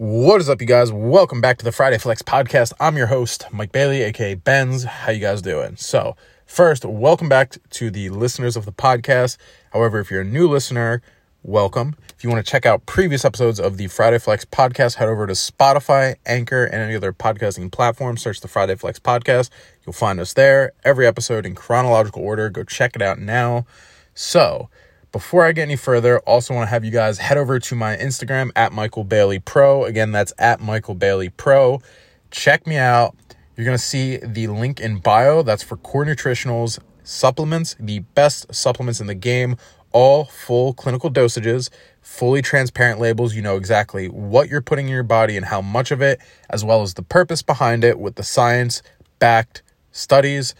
What is up, you guys? Welcome back to the Friday Flex Podcast. I'm your host, Mike Bailey, aka Benz. How you guys doing? So, first, welcome back to the listeners of the podcast. However, if you're a new listener, welcome. If you want to check out previous episodes of the Friday Flex Podcast, head over to Spotify, Anchor, and any other podcasting platform. Search the Friday Flex Podcast. You'll find us there. Every episode in chronological order. Go check it out now. So, before I get any further, also want to have you guys head over to my Instagram, @MichaelBaileyPro. Again, that's @MichaelBaileyPro. Check me out. You're going to see the link in bio. That's for Core Nutritionals supplements, the best supplements in the game. All full clinical dosages, fully transparent labels. You know exactly what you're putting in your body and how much of it, as well as the purpose behind it with the science-backed studies.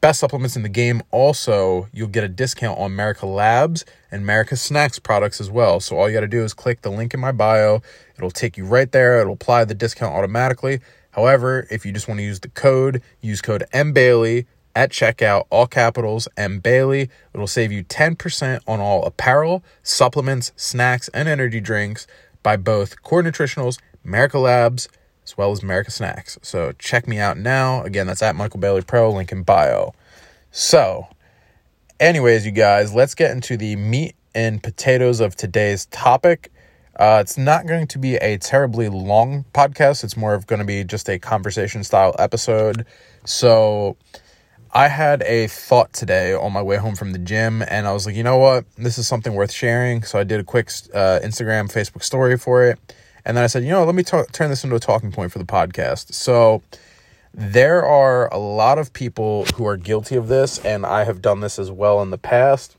Best supplements in the game. Also, you'll get a discount on America Labs and America Snacks products as well. So all you got to do is click the link in my bio. It'll take you right there. It'll apply the discount automatically. However, if you just want to use the code, use code MBailey at checkout, all capitals, MBailey. It'll save you 10% on all apparel, supplements, snacks, and energy drinks by both Core Nutritionals, America Labs, as well as America Snacks. So check me out now. Again, that's @MichaelBaileyPro, link in bio. So anyways, you guys, let's get into the meat and potatoes of today's topic. It's not going to be a terribly long podcast. It's more of going to be just a conversation style episode. So I had a thought today on my way home from the gym, and I was like, you know what? This is something worth sharing. So I did a quick Instagram, Facebook story for it. And then I said, you know, let me turn this into a talking point for the podcast. So there are a lot of people who are guilty of this, and I have done this as well in the past.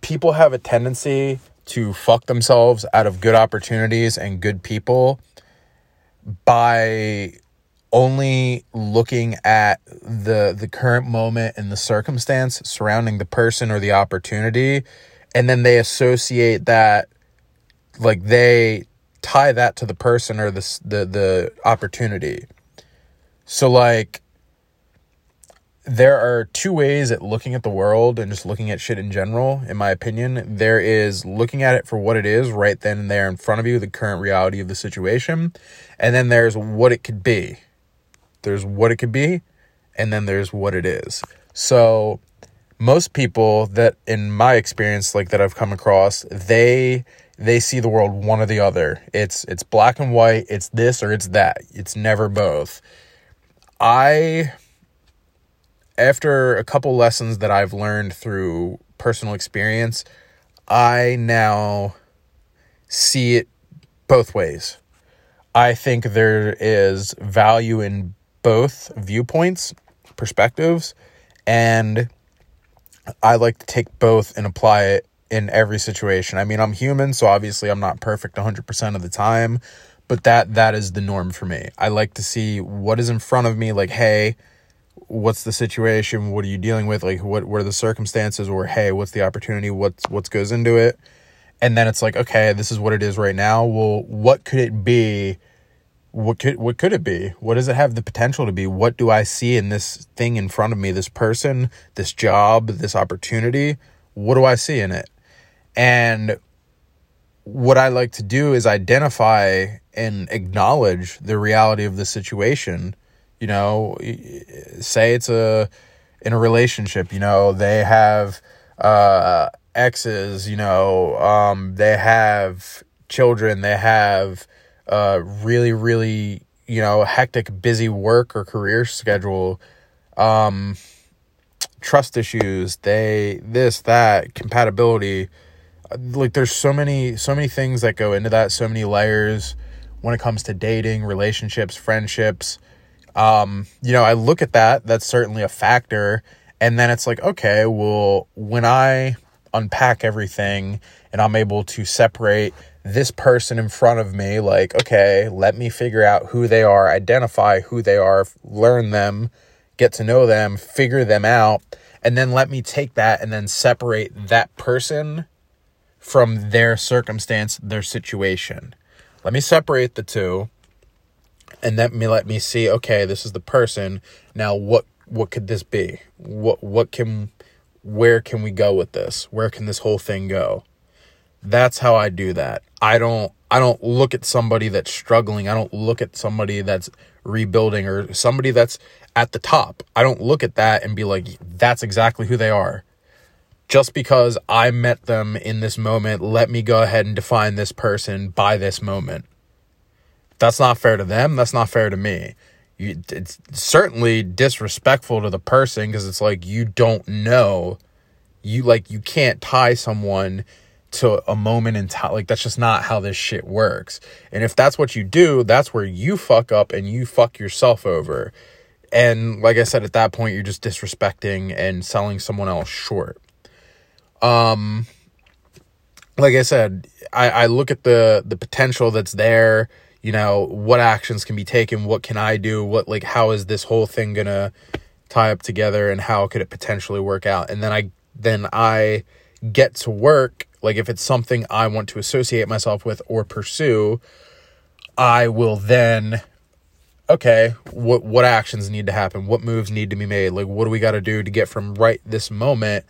People have a tendency to fuck themselves out of good opportunities and good people by only looking at the current moment and the circumstance surrounding the person or the opportunity. And then they associate that, like they tie that to the person or the opportunity. So like there are two ways at looking at the world and just looking at shit in general, in my opinion. There is looking at it for what it is right then and there in front of you, the current reality of the situation. And then there's what it could be. There's what it could be. And then there's what it is. So most people that in my experience, like that I've come across, they see the world one or the other. It's black and white. It's this or it's that. It's never both. After a couple lessons that I've learned through personal experience, I now see it both ways. I think there is value in both viewpoints, perspectives, and I like to take both and apply it in every situation. I mean, I'm human, so obviously I'm not perfect 100% of the time, but that is the norm for me. I like to see what is in front of me, like, hey, what's the situation? What are you dealing with? Like, what were the circumstances? Or, hey, what's the opportunity? What goes into it? And then it's like, okay, this is what it is right now. Well, what could it be? What could it be? What does it have the potential to be? What do I see in this thing in front of me, this person, this job, this opportunity? What do I see in it? And what I like to do is identify and acknowledge the reality of the situation. You know, say it's in a relationship, you know, they have exes, you know, they have children, they have really, really, you know, hectic, busy work or career schedule, trust issues, compatibility. Like there's so many things that go into that, so many layers when it comes to dating, relationships, friendships. You know, I look at that's certainly a factor. And then it's like, okay, well, when I unpack everything and I'm able to separate this person in front of me, like, okay, let me figure out who they are, identify who they are, learn them, get to know them, figure them out. And then let me take that and then separate that person from their circumstance, their situation. Let me separate the two. And let me see, okay, this is the person. Now, what could this be? Where can we go with this? Where can this whole thing go? That's how I do that. I don't look at somebody that's struggling. I don't look at somebody that's rebuilding or somebody that's at the top. I don't look at that and be like, that's exactly who they are. Just because I met them in this moment, let me go ahead and define this person by this moment. That's not fair to them. That's not fair to me. It's certainly disrespectful to the person, because it's like, you don't know. You can't tie someone to a moment in time. Like, that's just not how this shit works. And if that's what you do, that's where you fuck up and you fuck yourself over. And like I said, at that point, you're just disrespecting and selling someone else short. Like I said, I look at the potential that's there. You know, what actions can be taken? What can I do? How is this whole thing gonna tie up together, and how could it potentially work out? And then I get to work. Like, if it's something I want to associate myself with or pursue, I will then, okay, what actions need to happen? What moves need to be made? Like, what do we got to do to get from right this moment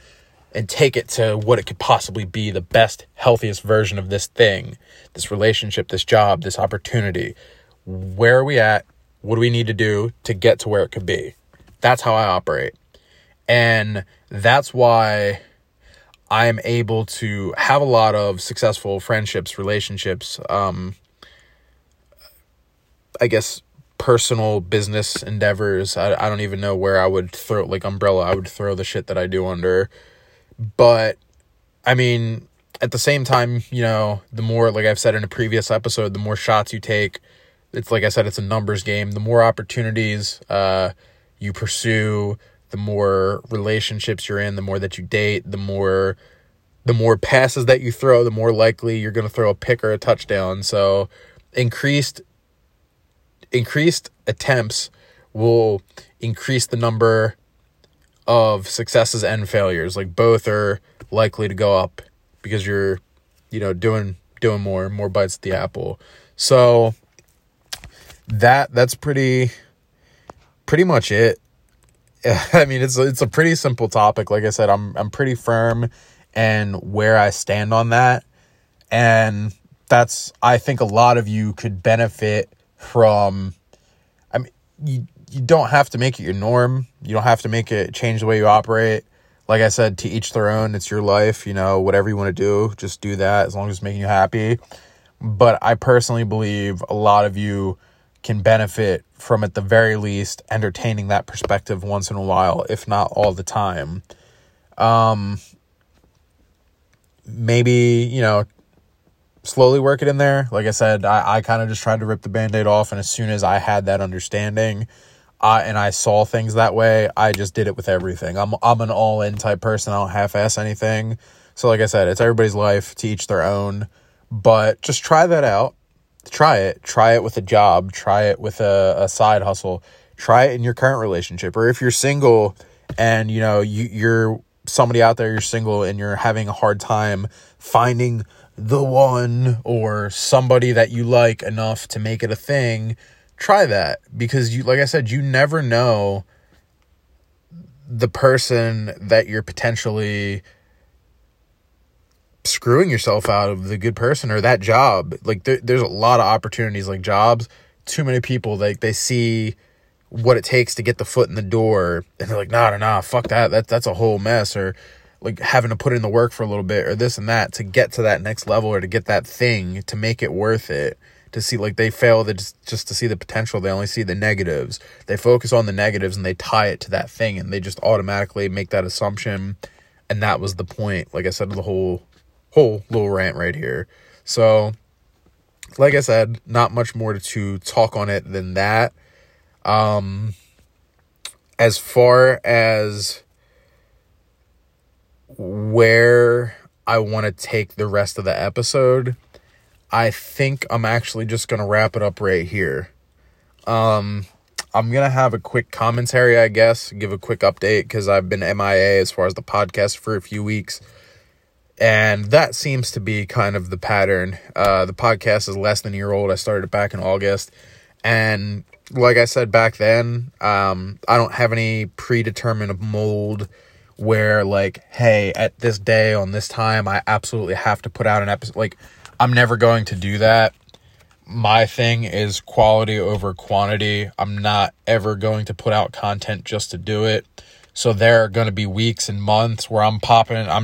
and take it to what it could possibly be, the best, healthiest version of this thing, this relationship, this job, this opportunity? Where are we at? What do we need to do to get to where it could be? That's how I operate. And that's why I am able to have a lot of successful friendships, relationships, I guess personal business endeavors. I don't even know where I would throw, like, umbrella. I would throw the shit that I do under. But I mean, at the same time, you know, the more, like I've said in a previous episode, the more shots you take, it's like I said, it's a numbers game. The more opportunities you pursue, the more relationships you're in, the more that you date, the more passes that you throw, the more likely you're going to throw a pick or a touchdown. So increased attempts will increase the number of successes and failures. Like, both are likely to go up because you're, you know, doing more bites at the apple. So that's pretty much it. I mean, it's a pretty simple topic. Like I said, I'm pretty firm in where I stand on that. And that's, I think a lot of you could benefit from. I mean, you don't have to make it your norm. You don't have to make it change the way you operate. Like I said, to each their own. It's your life, you know, whatever you want to do, just do that as long as it's making you happy. But I personally believe a lot of you can benefit from, at the very least, entertaining that perspective once in a while, if not all the time. Maybe, you know, slowly work it in there. Like I said, I kind of just tried to rip the Band-Aid off, and as soon as I had that understanding, and I saw things that way, I just did it with everything. I'm an all-in type person. I don't half-ass anything. So like I said, it's everybody's life, to each their own. But just try that out. Try it with a job, try it with a side hustle, try it in your current relationship. Or if you're single and, you know, you're somebody out there, you're single and you're having a hard time finding the one or somebody that you like enough to make it a thing, try that. Because you, like I said, you never know the person that you're potentially screwing yourself out of, the good person or that job. Like, there's a lot of opportunities, like jobs. Too many people, like, they see what it takes to get the foot in the door and they're like, nah, fuck that, that's a whole mess. Or like having to put in the work for a little bit or this and that to get to that next level or to get that thing to make it worth it. To see, like, they fail just to see the potential. They only see the negatives. They focus on the negatives and they tie it to that thing and they just automatically make that assumption. And that was the point, like I said, of the whole little rant right here. So like I said, not much more to talk on it than that. As far as where I want to take the rest of the episode, I think I'm actually just going to wrap it up right here. I'm going to have a quick commentary, I guess, give a quick update, because I've been MIA as far as the podcast for a few weeks. And that seems to be kind of the pattern. The podcast is less than a year old. I started it back in August. And like I said back then, I don't have any predetermined mold where like, hey, at this day on this time, I absolutely have to put out an episode. Like, I'm never going to do that. My thing is quality over quantity. I'm not ever going to put out content just to do it. So there are going to be weeks and months where I'm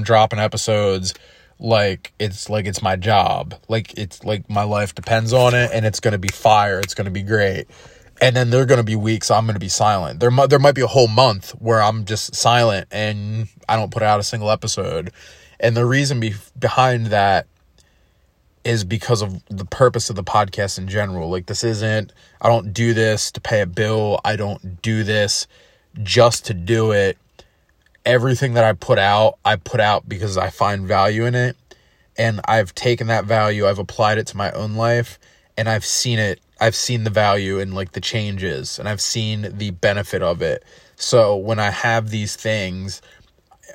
dropping episodes like it's my job. Like it's like my life depends on it, and it's going to be fire. It's going to be great. And then there are going to be weeks I'm going to be silent. There might be a whole month where I'm just silent and I don't put out a single episode. And the reason behind that is because of the purpose of the podcast in general. Like I don't do this to pay a bill. I don't do this just to do it. Everything that I put out because I find value in it. And I've taken that value, I've applied it to my own life, and I've seen it. I've seen the value in like the changes, and I've seen the benefit of it. So when I have these things,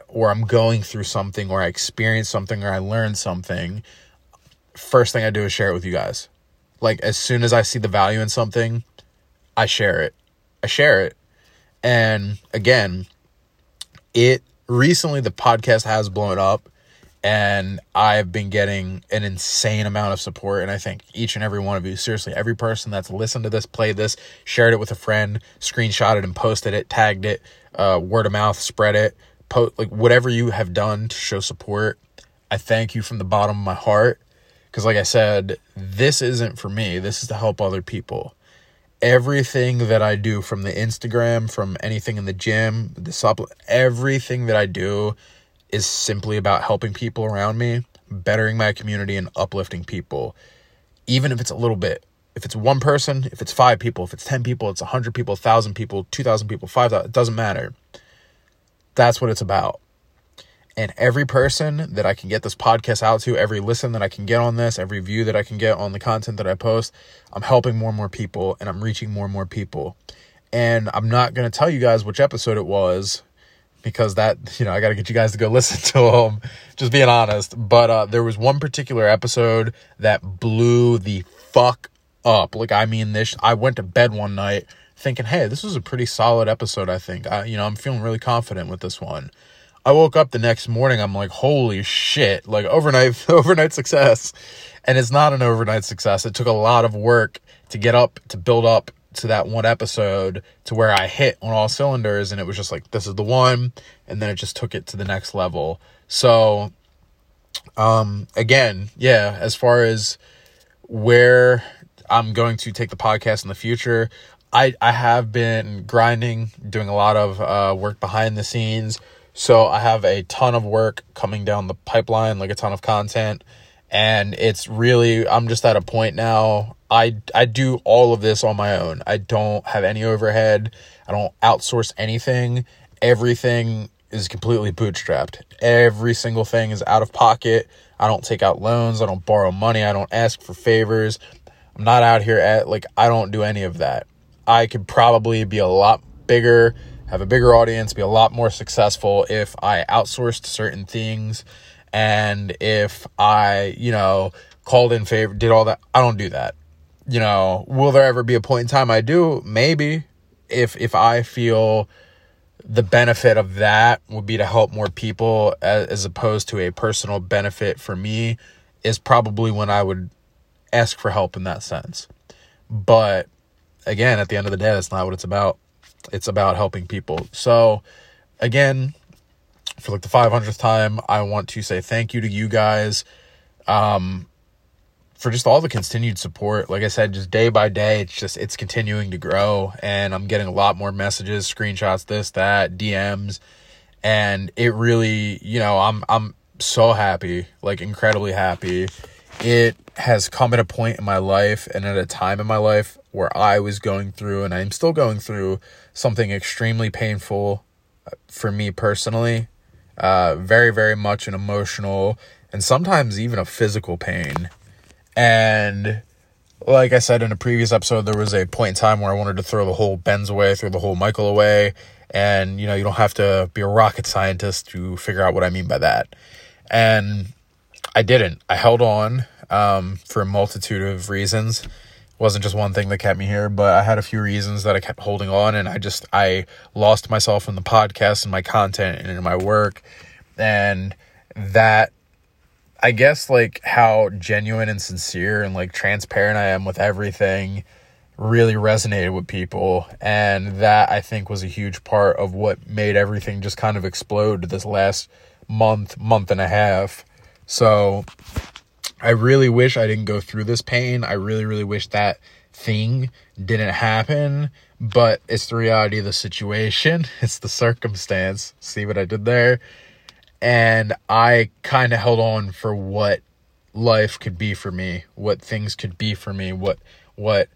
or I'm going through something, or I experience something, or I learn something, first thing I do is share it with you guys. Like as soon as I see the value in something, I share it. And again, recently the podcast has blown up, and I've been getting an insane amount of support. And I thank each and every one of you. Seriously, every person that's listened to this, played this, shared it with a friend, screenshotted and posted it, tagged it, word of mouth, spread it, like whatever you have done to show support. I thank you from the bottom of my heart. Because like I said, this isn't for me. This is to help other people. Everything that I do, from the Instagram, from anything in the gym, everything that I do is simply about helping people around me, bettering my community, and uplifting people. Even if it's a little bit, if it's one person, if it's 5 people, if it's 10 people, it's 100 people, 1,000 people, 2,000 people, 5,000, it doesn't matter. That's what it's about. And every person that I can get this podcast out to, every listen that I can get on this, every view that I can get on the content that I post, I'm helping more and more people, and I'm reaching more and more people. And I'm not going to tell you guys which episode it was, because I got to get you guys to go listen to them, just being honest. But there was one particular episode that blew the fuck up. Like, I mean, I went to bed one night thinking, hey, this was a pretty solid episode, I think. I'm feeling really confident with this one. I woke up the next morning, I'm like, holy shit, like overnight success. And it's not an overnight success. It took a lot of work to get up, to build up to that one episode to where I hit on all cylinders, and it was just like, this is the one. And then it just took it to the next level. So, again, yeah, as far as where I'm going to take the podcast in the future, I have been grinding, doing a lot of work behind the scenes. So I have a ton of work coming down the pipeline, like a ton of content. And it's really, I'm just at a point now, I do all of this on my own. I don't have any overhead. I don't outsource anything. Everything is completely bootstrapped. Every single thing is out of pocket. I don't take out loans. I don't borrow money. I don't ask for favors. I'm not out here I don't do any of that. I could probably be a lot bigger, have a bigger audience, be a lot more successful if I outsourced certain things, and if I, called in favor, did all that. I don't do that. Will there ever be a point in time I do? Maybe. If I feel the benefit of that would be to help more people as opposed to a personal benefit for me, is probably when I would ask for help in that sense. But again, at the end of the day, that's not what it's about. It's about helping people. So again, for like the 500th time, I want to say thank you to you guys for just all the continued support. Like I said, just day by day, it's continuing to grow, and I'm getting a lot more messages, screenshots, this, that, DMs, and it really, I'm so happy, like incredibly happy. It has come at a point in my life and at a time in my life where I was going through, and I'm still going through, something extremely painful for me personally, very, very much an emotional and sometimes even a physical pain. And like I said in a previous episode, there was a point in time where I wanted to throw the whole Benz away, throw the whole Michael away. And, you don't have to be a rocket scientist to figure out what I mean by that. And I didn't. I held on for a multitude of reasons, wasn't just one thing that kept me here, but I had a few reasons that I kept holding on, and I lost myself in the podcast and my content and in my work. And that, I guess, like, how genuine and sincere and, like, transparent I am with everything really resonated with people. And that, I think, was a huge part of what made everything just kind of explode this last month and a half. So I really wish I didn't go through this pain. I really, really wish that thing didn't happen, but it's the reality of the situation. It's the circumstance. See what I did there? And I kind of held on for what life could be for me, what things could be for me, what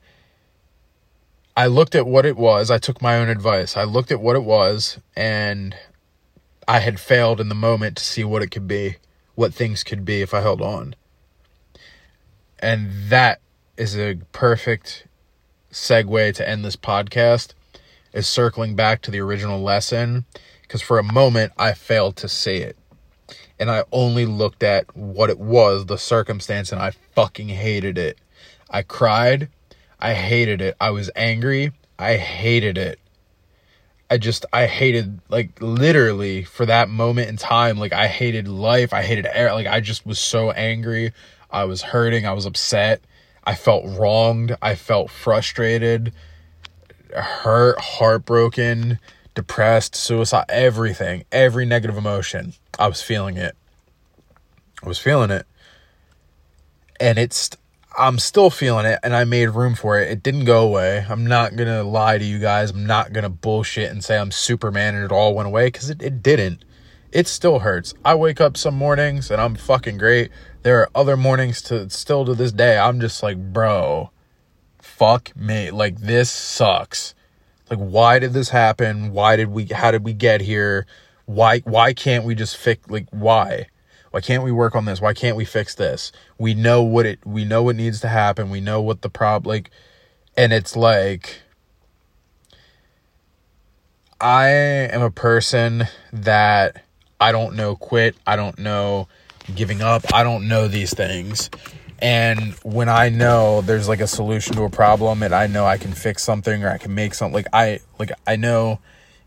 I looked at what it was. I took my own advice. I looked at what it was, and I had failed in the moment to see what it could be, what things could be if I held on. And that is a perfect segue to end this podcast, is circling back to the original lesson. Because for a moment, I failed to see it. And I only looked at what it was, the circumstance, and I fucking hated it. I cried. I hated it. I was angry. I hated it. I hated, like, literally for that moment in time, like, I hated life. I hated air. Like, I just was so angry. I was hurting. I was upset. I felt wronged. I felt frustrated, hurt, heartbroken, depressed, suicide, everything, every negative emotion. I was feeling it. And I'm still feeling it, and I made room for it. It didn't go away. I'm not going to lie to you guys. I'm not going to bullshit and say I'm Superman and it all went away, because it didn't. It still hurts. I wake up some mornings and I'm fucking great. There are other mornings still to this day, I'm just like, bro, fuck me. Like, this sucks. Like, why did this happen? How did we get here? Why can't we just fix, like, why? Why can't we work on this? Why can't we fix this? We know what needs to happen. We know what the problem, like, and it's like, I am a person that I don't know quit. I don't know giving up. I don't know these things. And when I know there's, like, a solution to a problem, and I know I can fix something, or I can make something, I know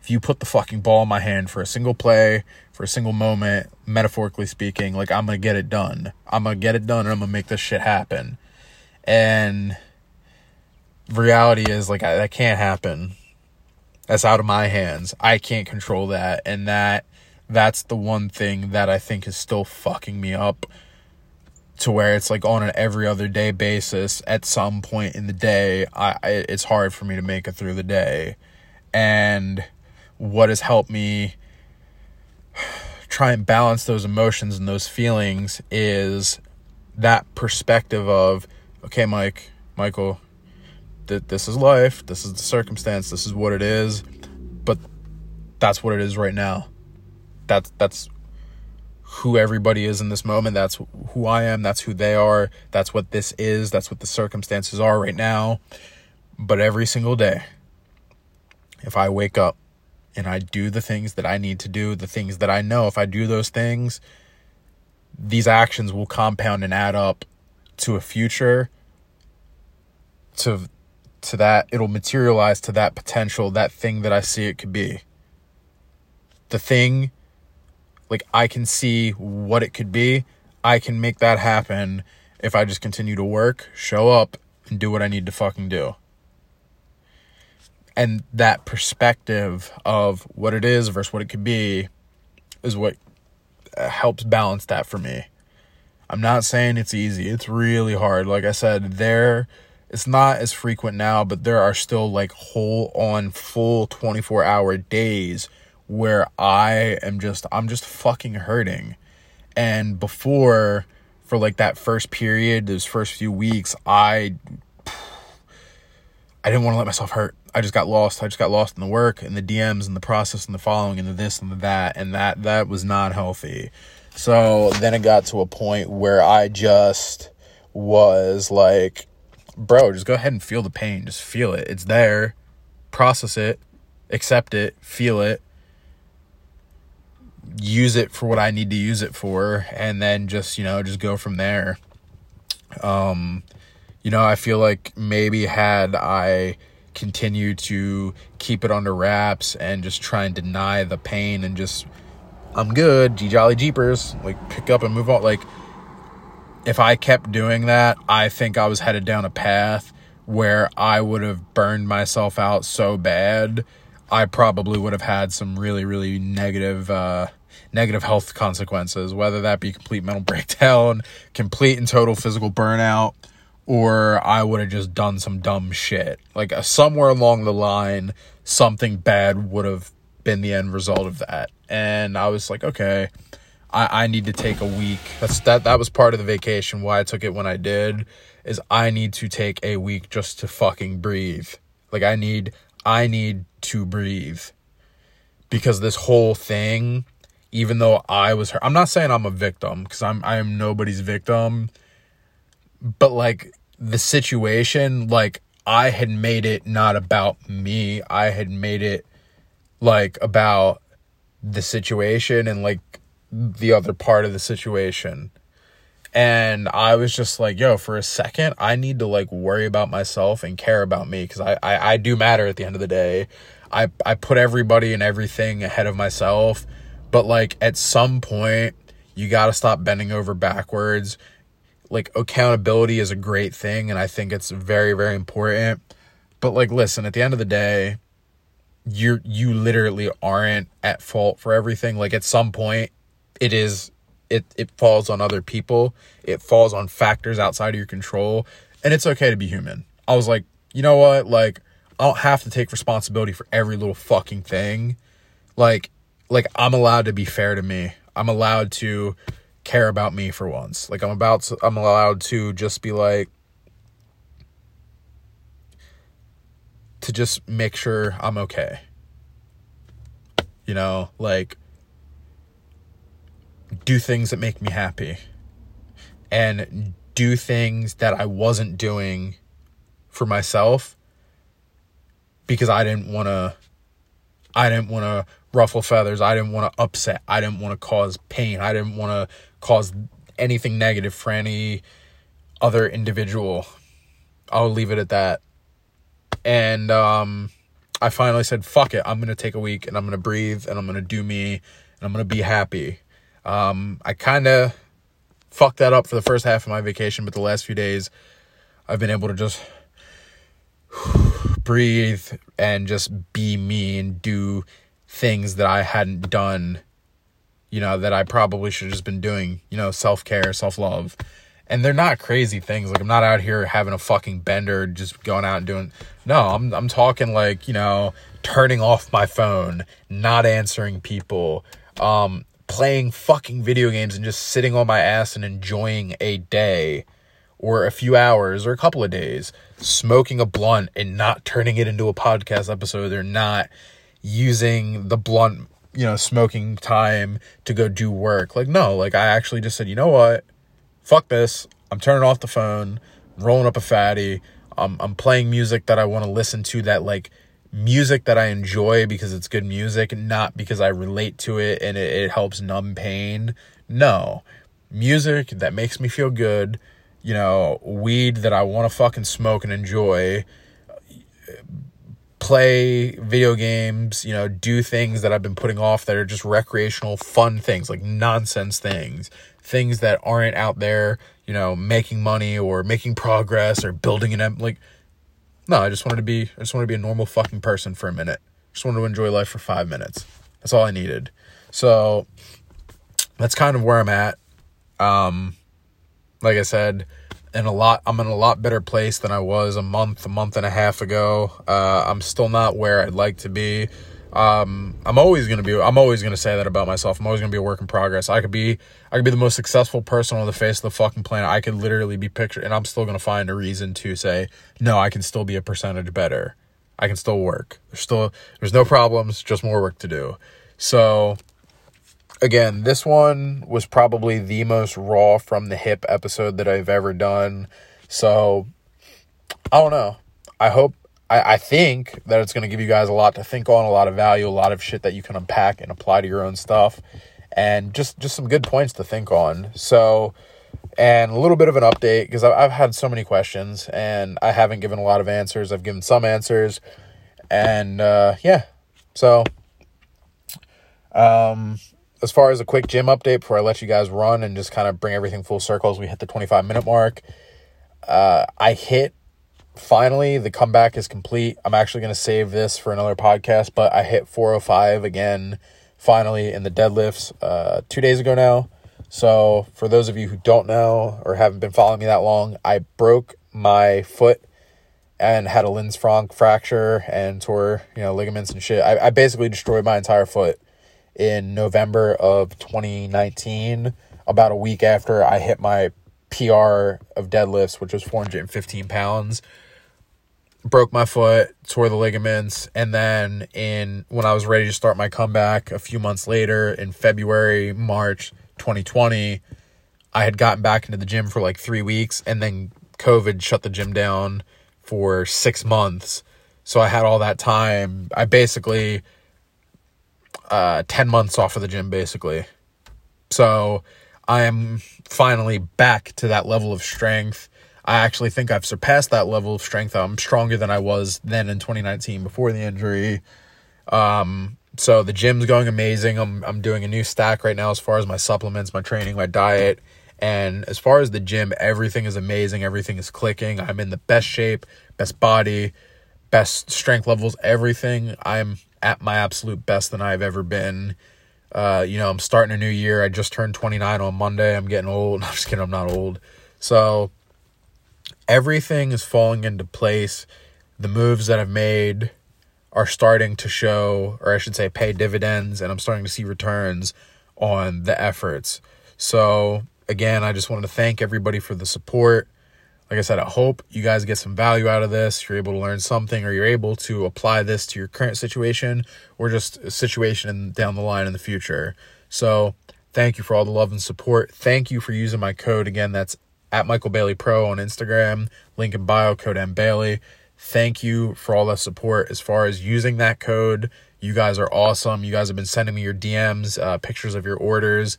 if you put the fucking ball in my hand for a single play, for a single moment, metaphorically speaking, like, I'm going to get it done. I'm going to get it done, and I'm going to make this shit happen. And reality is, like, that can't happen. That's out of my hands. I can't control that. And that's the one thing that I think is still fucking me up, to where it's like on an every other day basis. At some point in the day, it's hard for me to make it through the day. And what has helped me try and balance those emotions and those feelings is that perspective of, okay, Michael, this is life. This is the circumstance. This is what it is. But that's what it is right now. That's who everybody is in this moment. That's who I am. That's who they are. That's what this is. That's what the circumstances are right now. But every single day, if I wake up and I do the things that I need to do, the things that I know, if I do those things, these actions will compound and add up to a future, to that, it'll materialize to that potential, that thing that I see it could be. The thing, like, I can see what it could be. I can make that happen if I just continue to work, show up, and do what I need to fucking do. And that perspective of what it is versus what it could be is what helps balance that for me. I'm not saying it's easy. It's really hard. Like I said, it's not as frequent now, but there are still, like, whole on full 24-hour days where I'm just fucking hurting. And before, for, like, that first period, those first few weeks, I didn't want to let myself hurt. I just got lost. I just got lost in the work and the DMs and the process and the following and the this and the that. And that was not healthy. So then it got to a point where I just was like, bro, just go ahead and feel the pain. Just feel it. It's there. Process it. Accept it. Feel it. Use it for what I need to use it for, and then just go from there. You know, I feel like maybe had I continued to keep it under wraps and just try and deny the pain and just, I'm good, jolly jeepers, like pick up and move on. Like, if I kept doing that, I think I was headed down a path where I would have burned myself out so bad, I probably would have had some really, really negative health consequences, whether that be complete mental breakdown, complete and total physical burnout, or I would have just done some dumb shit. Like, somewhere along the line, something bad would have been the end result of that. And I was like, okay, I need to take a week. That was part of the vacation, why I took it when I did, is I need to take a week just to fucking breathe. Like, I need to breathe. Because this whole thing, even though I was hurt, I'm not saying I'm a victim, because I am nobody's victim, but like the situation, like I had made it not about me. I had made it like about the situation and like the other part of the situation. And I was just like, yo, for a second, I need to like worry about myself and care about me, because I do matter at the end of the day. I put everybody and everything ahead of myself. But like at some point, you got to stop bending over backwards. Like, accountability is a great thing, and I think it's very, very important. But like, listen, at the end of the day, you literally aren't at fault for everything. Like, at some point, it falls on other people. It falls on factors outside of your control, and it's okay to be human. I was like, you know what? Like, I don't have to take responsibility for every little fucking thing. Like I'm allowed to be fair to me. I'm allowed to care about me for once. Like, I'm allowed to just be like, to just make sure I'm okay. You know, like, do things that make me happy and do things that I wasn't doing for myself because I didn't want to ruffle feathers. I didn't want to upset. I didn't want to cause pain. I didn't want to cause anything negative for any other individual. I'll leave it at that. And I finally said, fuck it. I'm going to take a week and I'm going to breathe and I'm going to do me and I'm going to be happy. I kind of fucked that up for the first half of my vacation, but the last few days I've been able to just breathe and just be me and do things that I hadn't done, you know, that I probably should have just been doing, you know, self-care, self-love. And they're not crazy things. Like, I'm not out here having a fucking bender, just going out and doing, no, I'm talking like, you know, turning off my phone, not answering people, playing fucking video games and just sitting on my ass and enjoying a day or a few hours or a couple of days, smoking a blunt and not turning it into a podcast episode. They're not using the blunt, you know, smoking time to go do work. Like, no, like I actually just said, you know what? Fuck this. I'm turning off the phone, I'm rolling up a fatty. I'm playing music that I want to listen to, that like music that I enjoy because it's good music, not because I relate to it and it helps numb pain. No, music that makes me feel good, you know, weed that I want to fucking smoke and enjoy, play video games, you know, do things that I've been putting off that are just recreational fun things, like nonsense things, things that aren't out there, you know, making money or making progress or building an like, no, I just wanted to be a normal fucking person for a minute. Just wanted to enjoy life for 5 minutes. That's all I needed. So that's kind of where I'm at. Like I said, I'm in a lot better place than I was a month and a half ago. I'm still not where I'd like to be. I'm always going to say that about myself. I'm always going to be a work in progress. I could be the most successful person on the face of the fucking planet. I could literally be pictured, and I'm still going to find a reason to say, no, I can still be a percentage better. I can still work. There's no problems, just more work to do. So again, this one was probably the most raw from the hip episode that I've ever done. So I don't know. I think that it's going to give you guys a lot to think on, a lot of value, a lot of shit that you can unpack and apply to your own stuff, and just some good points to think on. So and a little bit of an update, because I've had so many questions and I haven't given a lot of answers. I've given some answers, and as far as a quick gym update before I let you guys run and just kind of bring everything full circle as we hit the 25-minute mark, finally, the comeback is complete. I'm actually going to save this for another podcast, but I hit 405 again, finally, in the deadlifts 2 days ago now. So for those of you who don't know or haven't been following me that long, I broke my foot and had a Lisfranc fracture and tore, ligaments and shit. I basically destroyed my entire foot in November of 2019, about a week after I hit my PR of deadlifts, which was 415 pounds. Broke my foot, tore the ligaments, and then when I was ready to start my comeback a few months later in February, March 2020, I had gotten back into the gym for like 3 weeks, and then COVID shut the gym down for 6 months. So I had all that time. I basically 10 months off of the gym, basically. So I am finally back to that level of strength. I actually think I've surpassed that level of strength. I'm stronger than I was then in 2019 before the injury. So the gym's going amazing. I'm doing a new stack right now as far as my supplements, my training, my diet. And as far as the gym, everything is amazing. Everything is clicking. I'm in the best shape, best body, best strength levels, everything. I'm at my absolute best than I've ever been. I'm starting a new year. I just turned 29 on Monday. I'm getting old. I'm just kidding. I'm not old. So everything is falling into place. The moves that I've made are starting to show, or I should say pay dividends, and I'm starting to see returns on the efforts. So again, I just wanted to thank everybody for the support. Like I said, I hope you guys get some value out of this. You're able to learn something, or you're able to apply this to your current situation, or just a situation down the line in the future. So thank you for all the love and support. Thank you for using my code. Again, that's at Michael Bailey Pro on Instagram, link in bio, code MBailey. Thank you for all the support as far as using that code. You guys are awesome. You guys have been sending me your DMs, pictures of your orders.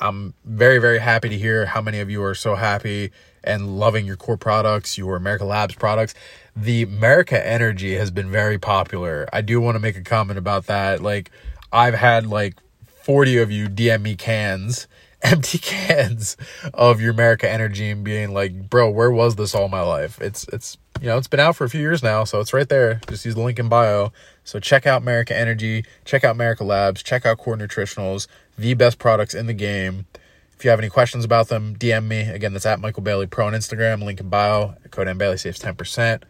I'm very, very happy to hear how many of you are so happy and loving your core products, your America Labs products. The America Energy has been very popular. I do want to make a comment about that. I've had 40 of you DM me empty cans of your America Energy and being like, bro, where was this all my life? It's been out for a few years now, so it's right there. Just use the link in bio. So check out America Energy, check out America Labs, check out Core Nutritionals, the best products in the game. If you have any questions about them, DM me. Again, that's at Michael Bailey Pro on Instagram, link in bio, code MBailey saves 10%.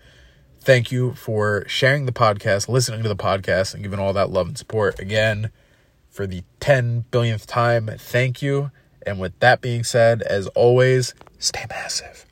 Thank you for sharing the podcast, listening to the podcast, and giving all that love and support. Again, for the 10 billionth time, thank you. And with that being said, as always, stay massive.